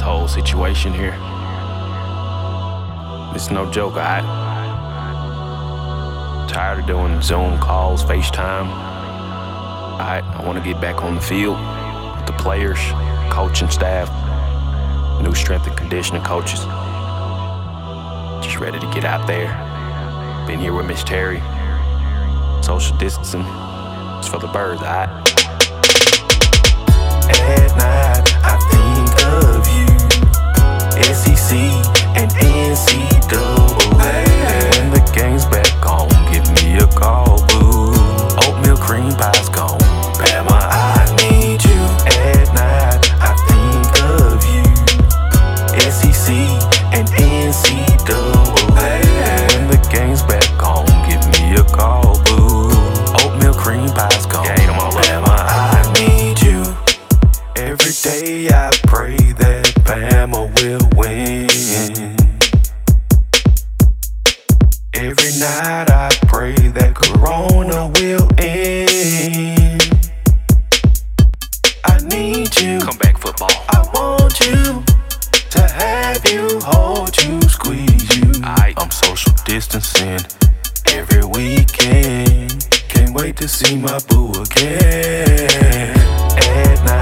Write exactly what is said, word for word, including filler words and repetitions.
this whole situation here. It's no joke, alright? I'm tired of doing Zoom calls, FaceTime. Alright, I want to get back on the field with the players, coaching staff, new strength and conditioning coaches. Just ready to get out there. Been here with Miss Terry. Social distancing is for the birds, alright? At night, I think of you. S E C and N C double A. When the game's back on, give me a call, boo. Oatmeal cream pie's gone. Bama, I need you. At night, I think of you. S E C and N C double A. When the game's back on, give me a call, boo. Oatmeal cream pie's gone. Bama, I need you. Every day I pray that Bama will win. Every night I pray that Corona will end. I need you. Come back, football. I want you. To have you, hold you, squeeze you. I, I'm social distancing every weekend. Can't wait to see my boo again. At night.